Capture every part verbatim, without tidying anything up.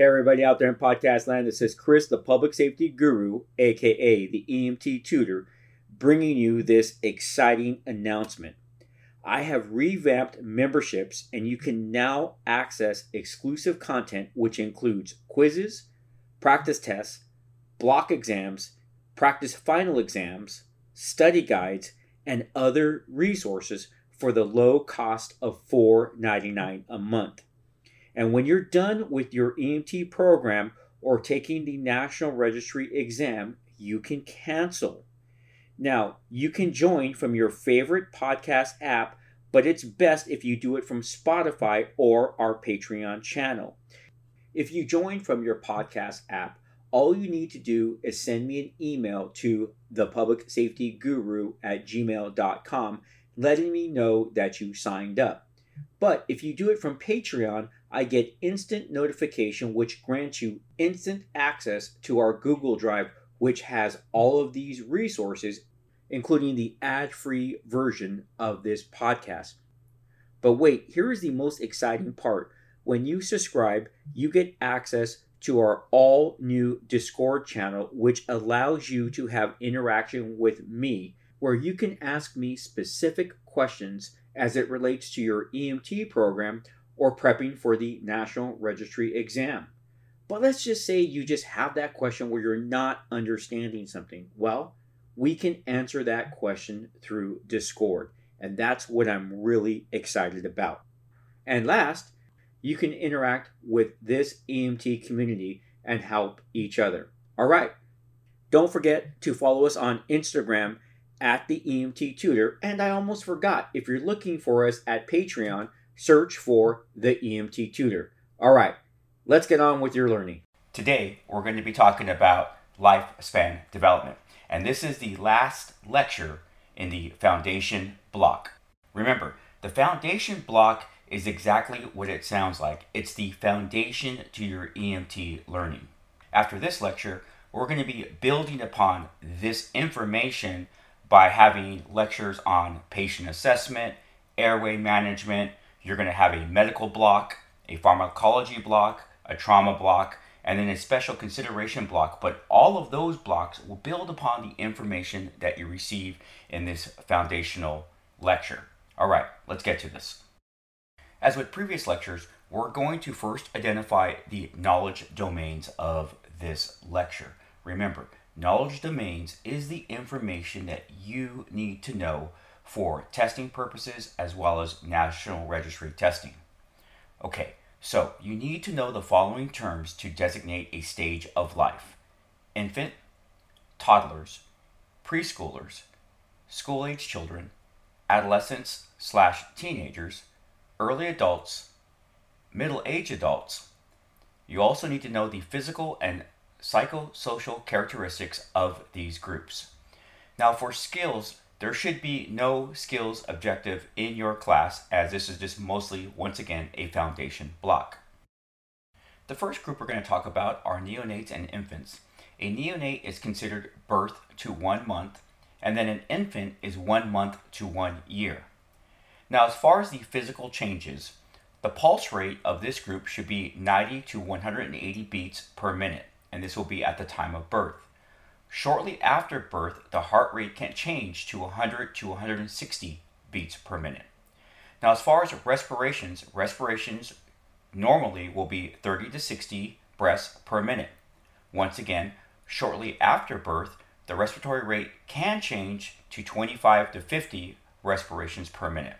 Hey, everybody out there in podcast land, this is Chris, the public safety guru, aka the E M T tutor, bringing you this exciting announcement. I have revamped memberships, and you can now access exclusive content, which includes quizzes, practice tests, block exams, practice final exams, study guides, and other resources for the low cost of four dollars and ninety-nine cents a month. And when you're done with your E M T program or taking the National Registry exam, you can cancel. Now, you can join from your favorite podcast app, but it's best if you do it from Spotify or our Patreon channel. If you join from your podcast app, all you need to do is send me an email to the public safety guru at gmail dot com, letting me know that you signed up. But if you do it from Patreon, I get instant notification, which grants you instant access to our Google Drive, which has all of these resources, including the ad-free version of this podcast. But wait, here is the most exciting part. When you subscribe, you get access to our all-new Discord channel, which allows you to have interaction with me, where you can ask me specific questions as it relates to your E M T program or prepping for the National Registry exam. But let's just say you just have that question where you're not understanding something. Well, we can answer that question through Discord, and that's what I'm really excited about. And last, you can interact with this E M T community and help each other. All right, don't forget to follow us on Instagram at the E M T Tutor. And I almost forgot, if you're looking for us at Patreon, search for the E M T Tutor. All right, let's get on with your learning. Today, we're going to be talking about lifespan development. And this is the last lecture in the foundation block. Remember, the foundation block is exactly what it sounds like. It's the foundation to your E M T learning. After this lecture, we're going to be building upon this information by having lectures on patient assessment, airway management. You're going to have a medical block, a pharmacology block, a trauma block, and then a special consideration block. But all of those blocks will build upon the information that you receive in this foundational lecture. All right, let's get to this. As with previous lectures, we're going to first identify the knowledge domains of this lecture. Remember, knowledge domains is the information that you need to know for testing purposes as well as National Registry testing. Okay, so you need to know the following terms to designate a stage of life: infant, toddlers, preschoolers, school-age children, adolescents slash teenagers, early adults, middle-aged adults. You also need to know the physical and psychosocial characteristics of these groups. Now, for skills, there should be no skills objective in your class, as this is just mostly, once again, a foundation block. The first group we're going to talk about are neonates and infants. A neonate is considered birth to one month, and then an infant is one month to one year. Now, as far as the physical changes, the pulse rate of this group should be ninety to one hundred eighty beats per minute, and this will be at the time of birth. Shortly after birth, the heart rate can change to one hundred to one hundred sixty beats per minute. Now, as far as respirations, respirations normally will be thirty to sixty breaths per minute. Once again, shortly after birth, the respiratory rate can change to twenty-five to fifty respirations per minute.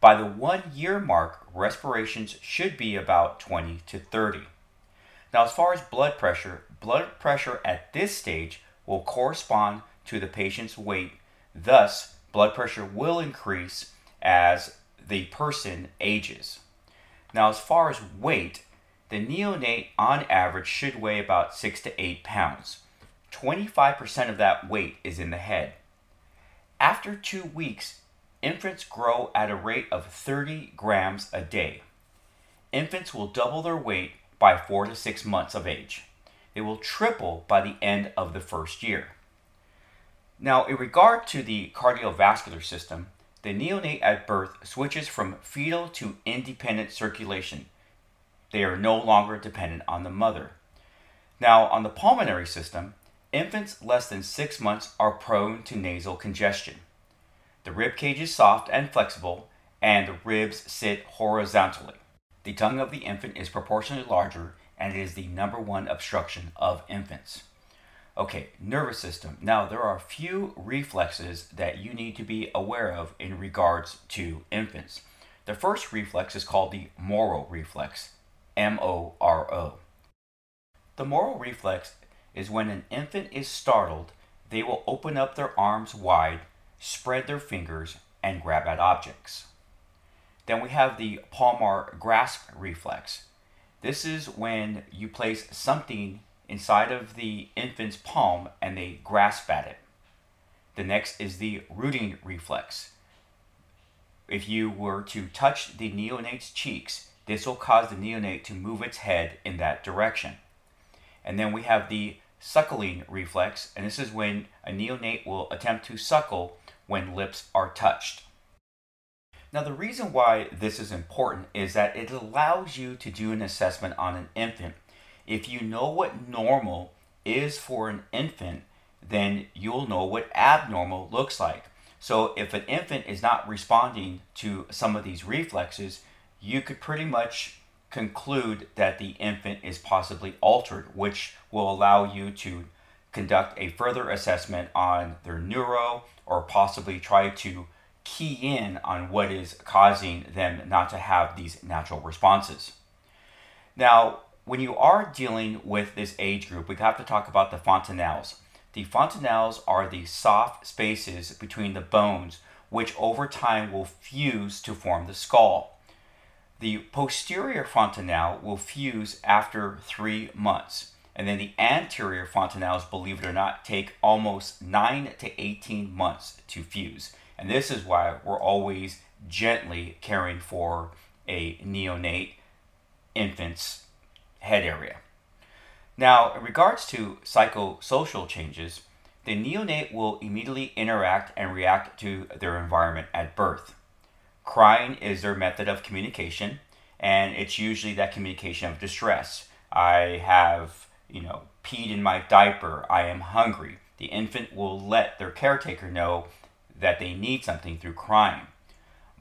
By the one-year mark, respirations should be about twenty to thirty. Now, as far as blood pressure, blood pressure at this stage will correspond to the patient's weight. Thus, blood pressure will increase as the person ages. Now, as far as weight, the neonate on average should weigh about six to eight pounds. twenty-five percent of that weight is in the head. After two weeks, infants grow at a rate of thirty grams a day. Infants will double their weight by four to six months of age. They will triple by the end of the first year. Now, in regard to the cardiovascular system, the neonate at birth switches from fetal to independent circulation. They are no longer dependent on the mother. Now, on the pulmonary system, infants less than six months are prone to nasal congestion. The rib cage is soft and flexible, and the ribs sit horizontally. The tongue of the infant is proportionally larger, and it is the number one obstruction of infants. Okay, nervous system. Now, there are a few reflexes that you need to be aware of in regards to infants. The first reflex is called the Morrow reflex, M O R O. The Morrow reflex is when an infant is startled, they will open up their arms wide, spread their fingers, and grab at objects. Then we have the Palmar grasp reflex. This is when you place something inside of the infant's palm and they grasp at it. The next is the rooting reflex. If you were to touch the neonate's cheeks, this will cause the neonate to move its head in that direction. And then we have the suckling reflex, and this is when a neonate will attempt to suckle when lips are touched. Now, the reason why this is important is that it allows you to do an assessment on an infant. If you know what normal is for an infant, then you'll know what abnormal looks like. So if an infant is not responding to some of these reflexes, you could pretty much conclude that the infant is possibly altered, which will allow you to conduct a further assessment on their neuro, or possibly try to key in on what is causing them not to have these natural responses. Now, when you are dealing with this age group, we have to talk about the fontanelles. The fontanelles are the soft spaces between the bones, which over time will fuse to form the skull. The posterior fontanelle will fuse after three months. And then the anterior fontanelles, believe it or not, take almost nine to eighteen months to fuse. And this is why we're always gently caring for a neonate infant's head area. Now, in regards to psychosocial changes, the neonate will immediately interact and react to their environment at birth. Crying is their method of communication, and it's usually that communication of distress. I have, you know, peed in my diaper. I am hungry. The infant will let their caretaker know that they need something through crying.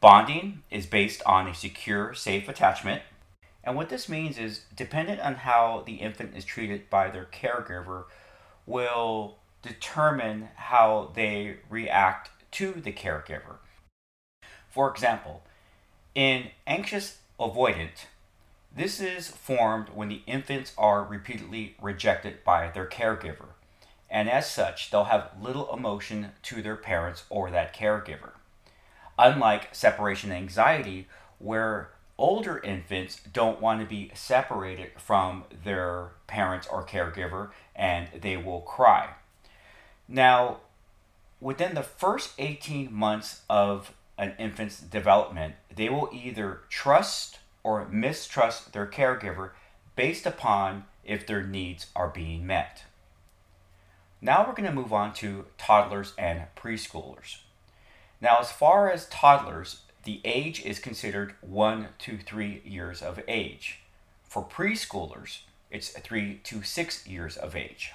Bonding is based on a secure, safe attachment. And what this means is, dependent on how the infant is treated by their caregiver, will determine how they react to the caregiver. For example, in anxious avoidant, this is formed when the infants are repeatedly rejected by their caregiver. And as such, they'll have little emotion to their parents or that caregiver. Unlike separation anxiety, where older infants don't want to be separated from their parents or caregiver, and they will cry. Now, within the first eighteen months of an infant's development, they will either trust or mistrust their caregiver based upon if their needs are being met. Now we're going to move on to toddlers and preschoolers. Now, as far as toddlers, the age is considered one to three years of age. For preschoolers, it's three to six years of age.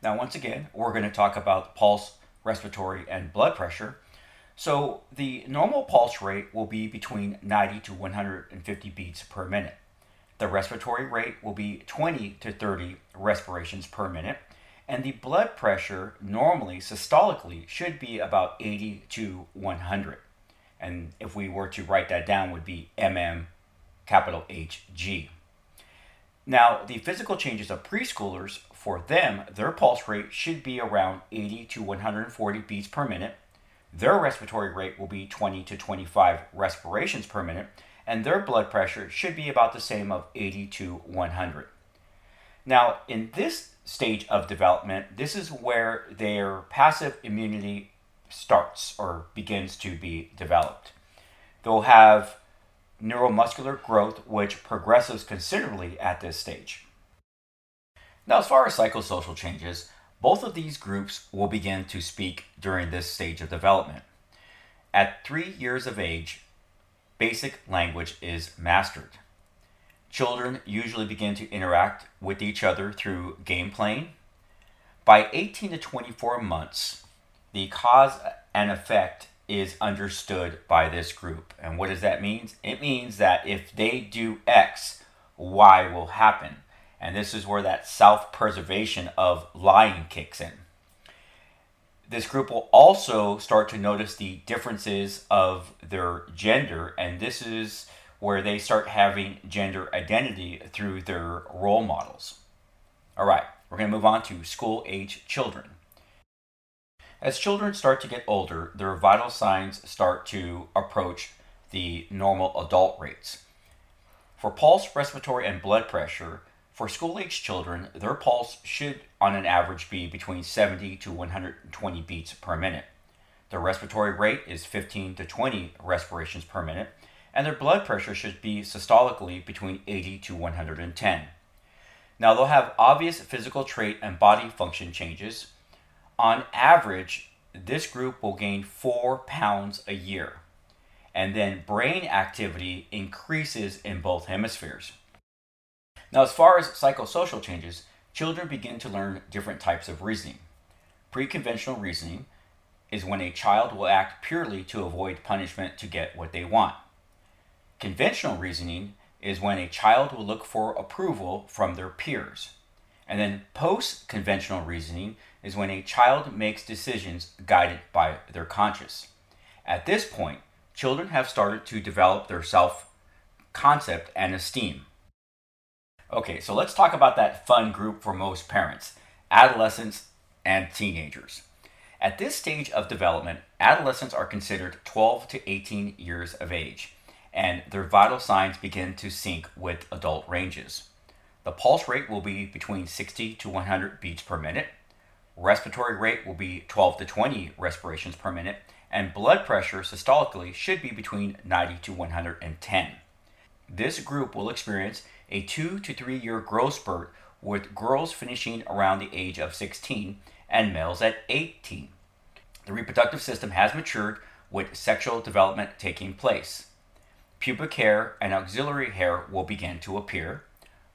Now, once again, we're going to talk about pulse, respiratory, and blood pressure. So the normal pulse rate will be between ninety to one hundred fifty beats per minute. The respiratory rate will be twenty to thirty respirations per minute. And the blood pressure normally, systolically, should be about eighty to one hundred. And if we were to write that down, would be mm capital H G. Now, the physical changes of preschoolers, for them, their pulse rate should be around eighty to one hundred forty beats per minute. Their respiratory rate will be twenty to twenty-five respirations per minute, and their blood pressure should be about the same of eighty to one hundred. Now, in this stage of development, this is where their passive immunity starts or begins to be developed. They'll have neuromuscular growth, which progresses considerably at this stage. Now, as far as psychosocial changes, both of these groups will begin to speak during this stage of development. At three years of age, basic language is mastered. children usually begin to interact with each other through game playing. By eighteen to twenty-four months, the cause and effect is understood by this group. And what does that mean? It means that if they do X, Y will happen. And this is where that self-preservation of lying kicks in. This group will also start to notice the differences of their gender, and this is where they start having gender identity through their role models. All right, we're going to move on to school-age children. As children start to get older, their vital signs start to approach the normal adult rates. For pulse, respiratory, and blood pressure, for school-age children, their pulse should, on an average, be between seventy to one hundred twenty beats per minute. Their respiratory rate is fifteen to twenty respirations per minute, and their blood pressure should be systolically between eighty to one hundred ten. Now, they'll have obvious physical trait and body function changes. On average, this group will gain four pounds a year, and then brain activity increases in both hemispheres. Now, as far as psychosocial changes, children begin to learn different types of reasoning. Pre-conventional reasoning is when a child will act purely to avoid punishment to get what they want. Conventional reasoning is when a child will look for approval from their peers. And then post-conventional reasoning is when a child makes decisions guided by their conscience. At this point, children have started to develop their self-concept and esteem. Okay, so let's talk about that fun group for most parents, adolescents and teenagers. At this stage of development, adolescents are considered twelve to eighteen years of age, and their vital signs begin to sync with adult ranges. The pulse rate will be between sixty to one hundred beats per minute, respiratory rate will be twelve to twenty respirations per minute, and blood pressure systolically should be between ninety to one hundred ten. This group will experience a two to three year growth spurt, with girls finishing around the age of sixteen and males at eighteen. The reproductive system has matured, with sexual development taking place. Pubic hair and axillary hair will begin to appear.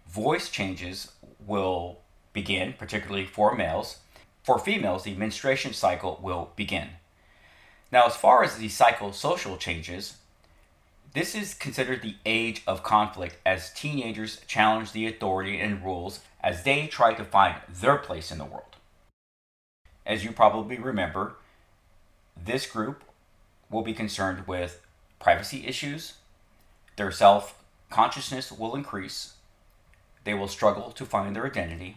Voice changes will begin, particularly for males. For females, the menstruation cycle will begin. Now, as far as the psychosocial changes, this is considered the age of conflict, as teenagers challenge the authority and rules as they try to find their place in the world. As you probably remember, this group will be concerned with privacy issues. Their self-consciousness will increase. They will struggle to find their identity,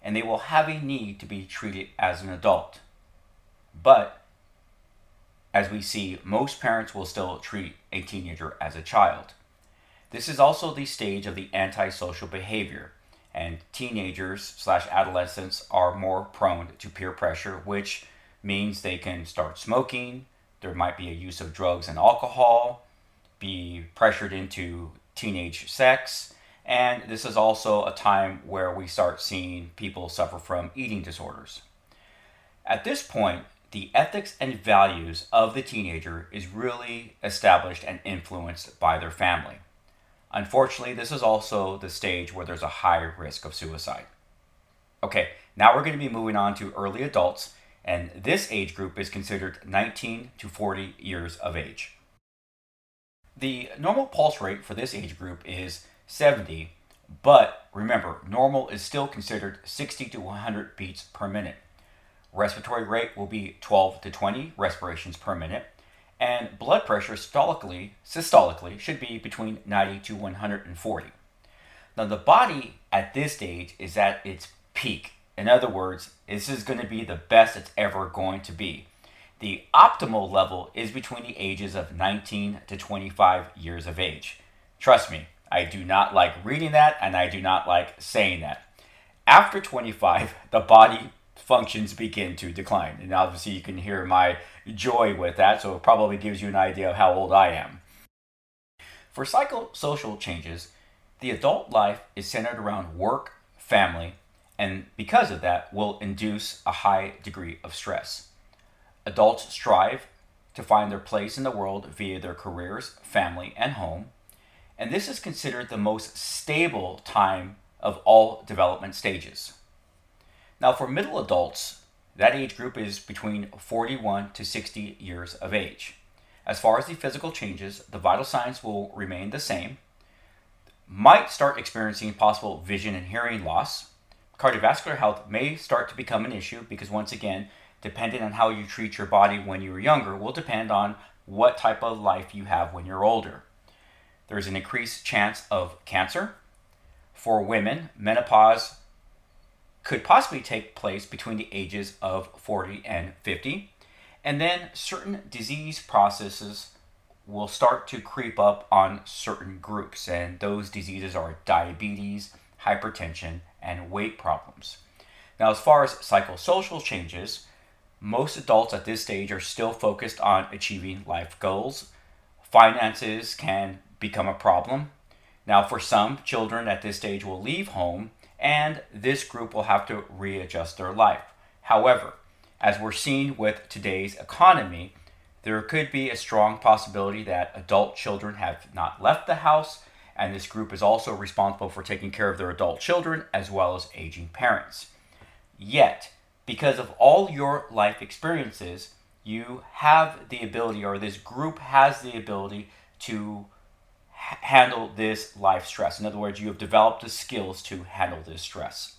and they will have a need to be treated as an adult. But as we see, most parents will still treat a teenager as a child. This is also the stage of the antisocial behavior, and teenagers slash adolescents are more prone to peer pressure, which means they can start smoking, there might be a use of drugs and alcohol, be pressured into teenage sex, and this is also a time where we start seeing people suffer from eating disorders. At this point, the ethics and values of the teenager is really established and influenced by their family. Unfortunately, this is also the stage where there's a high risk of suicide. Okay, now we're going to be moving on to early adults, and this age group is considered nineteen to forty years of age. The normal pulse rate for this age group is seventy, but remember, normal is still considered sixty to one hundred beats per minute. Respiratory rate will be twelve to twenty respirations per minute, and blood pressure systolically, systolically should be between ninety to one hundred forty. Now, the body at this stage is at its peak. In other words, this is going to be the best it's ever going to be. The optimal level is between the ages of nineteen to twenty-five years of age. Trust me, I do not like reading that, and I do not like saying that. After twenty-five, the body functions begin to decline, and obviously you can hear my joy with that, so it probably gives you an idea of how old I am. For psychosocial changes, the adult life is centered around work, family, and because of that will induce a high degree of stress. Adults strive to find their place in the world via their careers, family, and home, and this is considered the most stable time of all development stages. Now for middle adults, that age group is between forty-one to sixty years of age. As far as the physical changes, the vital signs will remain the same, might start experiencing possible vision and hearing loss. Cardiovascular health may start to become an issue because, once again, depending on how you treat your body when you were younger will depend on what type of life you have when you're older. There's an increased chance of cancer. For women, menopause could possibly take place between the ages of forty and fifty. And then certain disease processes will start to creep up on certain groups, and those diseases are diabetes, hypertension, and weight problems. Now, as far as psychosocial changes, most adults at this stage are still focused on achieving life goals. Finances can become a problem. Now, for some, children at this stage will leave home, and this group will have to readjust their life. However, as we're seeing with today's economy, there could be a strong possibility that adult children have not left the house, and this group is also responsible for taking care of their adult children as well as aging parents. Yet, because of all your life experiences, you have the ability, or this group has the ability, to handle this life stress. In other words, you have developed the skills to handle this stress.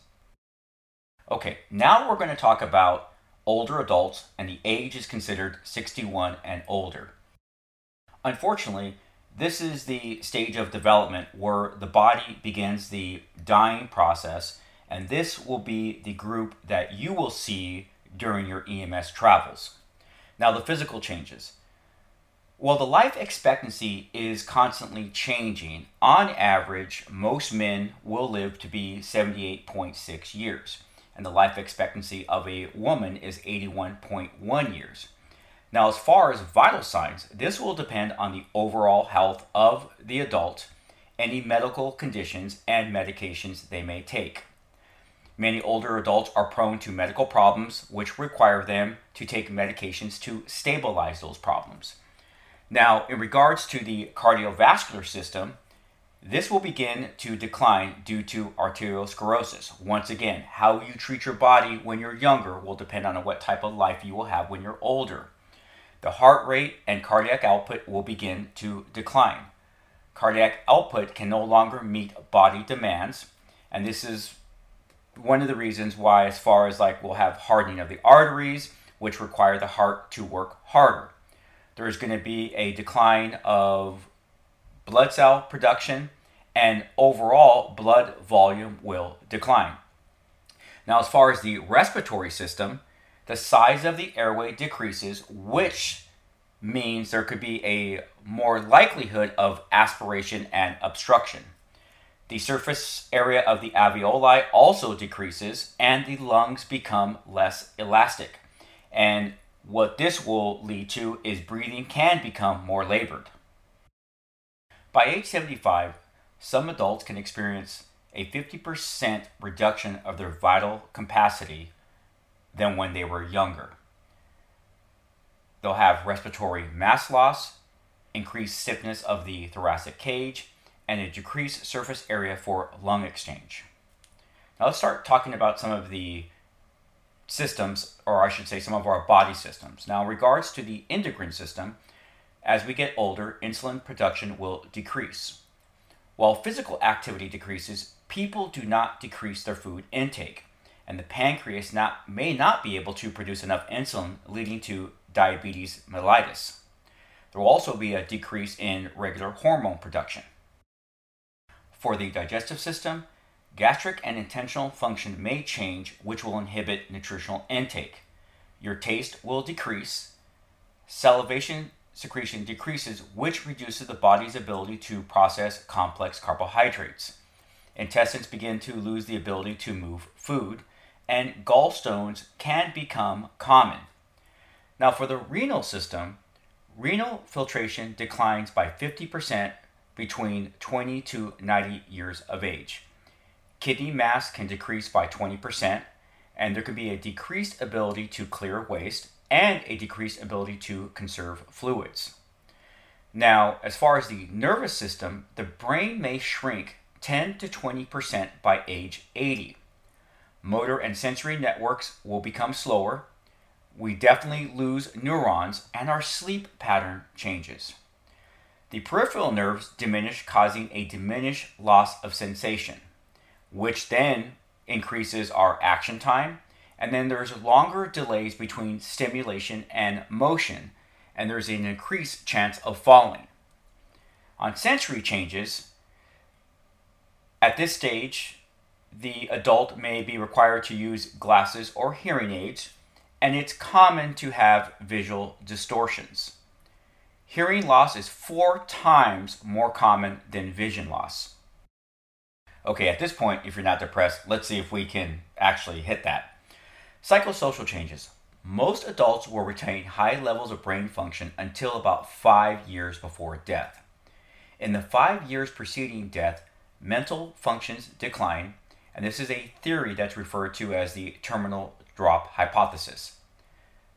Okay, now we're going to talk about older adults, and the age is considered sixty-one and older. Unfortunately, this is the stage of development where the body begins the dying process, and this will be the group that you will see during your E M S travels. Now, the physical changes. Well, the life expectancy is constantly changing. On average, most men will live to be seventy-eight point six years, and the life expectancy of a woman is eighty-one point one years. Now, as far as vital signs, this will depend on the overall health of the adult, any medical conditions, and medications they may take. Many older adults are prone to medical problems, which require them to take medications to stabilize those problems. Now, in regards to the cardiovascular system, this will begin to decline due to arteriosclerosis. Once again, how you treat your body when you're younger will depend on what type of life you will have when you're older. The heart rate and cardiac output will begin to decline. Cardiac output can no longer meet body demands, and this is one of the reasons why, as far as like we'll have hardening of the arteries, which require the heart to work harder. There's going to be a decline of blood cell production, and overall blood volume will decline. Now, as far as the respiratory system, the size of the airway decreases, which means there could be a more likelihood of aspiration and obstruction. The surface area of the alveoli also decreases, and the lungs become less elastic. And what this will lead to is breathing can become more labored. By age seventy-five, some adults can experience a fifty percent reduction of their vital capacity than when they were younger. They'll have respiratory mass loss, increased stiffness of the thoracic cage, and a decreased surface area for lung exchange. Now let's start talking about some of the systems, or I should say some of our body systems. Now, in regards to the endocrine system, as we get older, insulin production will decrease. While physical activity decreases, people do not decrease their food intake, and the pancreas not, may not be able to produce enough insulin, leading to diabetes mellitus. There will also be a decrease in regular hormone production. For the digestive system, gastric and intestinal function may change, which will inhibit nutritional intake. Your taste will decrease. Salivation secretion decreases, which reduces the body's ability to process complex carbohydrates. Intestines begin to lose the ability to move food, and gallstones can become common. Now, for the renal system, renal filtration declines by fifty percent between twenty to ninety years of age. Kidney mass can decrease by twenty percent, and there could be a decreased ability to clear waste, and a decreased ability to conserve fluids. Now, as far as the nervous system, the brain may shrink ten to twenty percent by age eighty. Motor and sensory networks will become slower. We definitely lose neurons, and our sleep pattern changes. The peripheral nerves diminish, causing a diminished loss of sensation, which then increases our action time. And then there's longer delays between stimulation and motion, and there's an increased chance of falling. On sensory changes, at this stage, the adult may be required to use glasses or hearing aids, and it's common to have visual distortions. Hearing loss is four times more common than vision loss. Okay, at this point, if you're not depressed, let's see if we can actually hit that. Psychosocial changes. Most adults will retain high levels of brain function until about five years before death. In the five years preceding death, mental functions decline, and this is a theory that's referred to as the terminal drop hypothesis.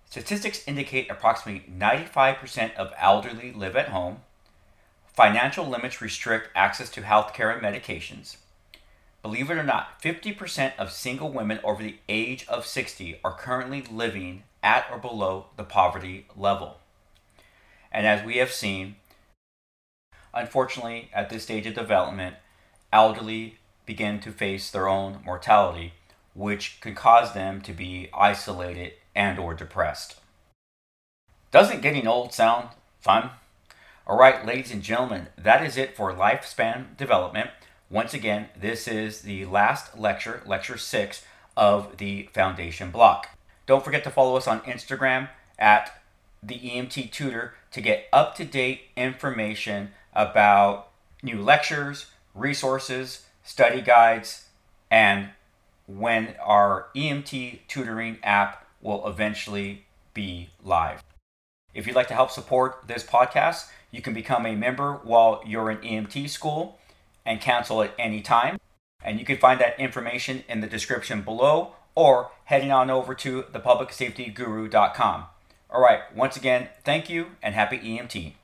Statistics indicate approximately ninety-five percent of elderly live at home. Financial limits restrict access to healthcare and medications. Believe it or not, fifty percent of single women over the age of sixty are currently living at or below the poverty level. And as we have seen, unfortunately, at this stage of development, elderly begin to face their own mortality, which could cause them to be isolated and or depressed. Doesn't getting old sound fun? All right, ladies and gentlemen, that is it for lifespan development. Once again, this is the last lecture, lecture six of the foundation block. Don't forget to follow us on Instagram at the E M T Tutor to get up-to-date information about new lectures, resources, study guides, and when our E M T tutoring app will eventually be live. If you'd like to help support this podcast, you can become a member while you're in E M T school and cancel at any time. And you can find that information in the description below or heading on over to the public safety guru dot com. All right, once again, thank you and happy E M T.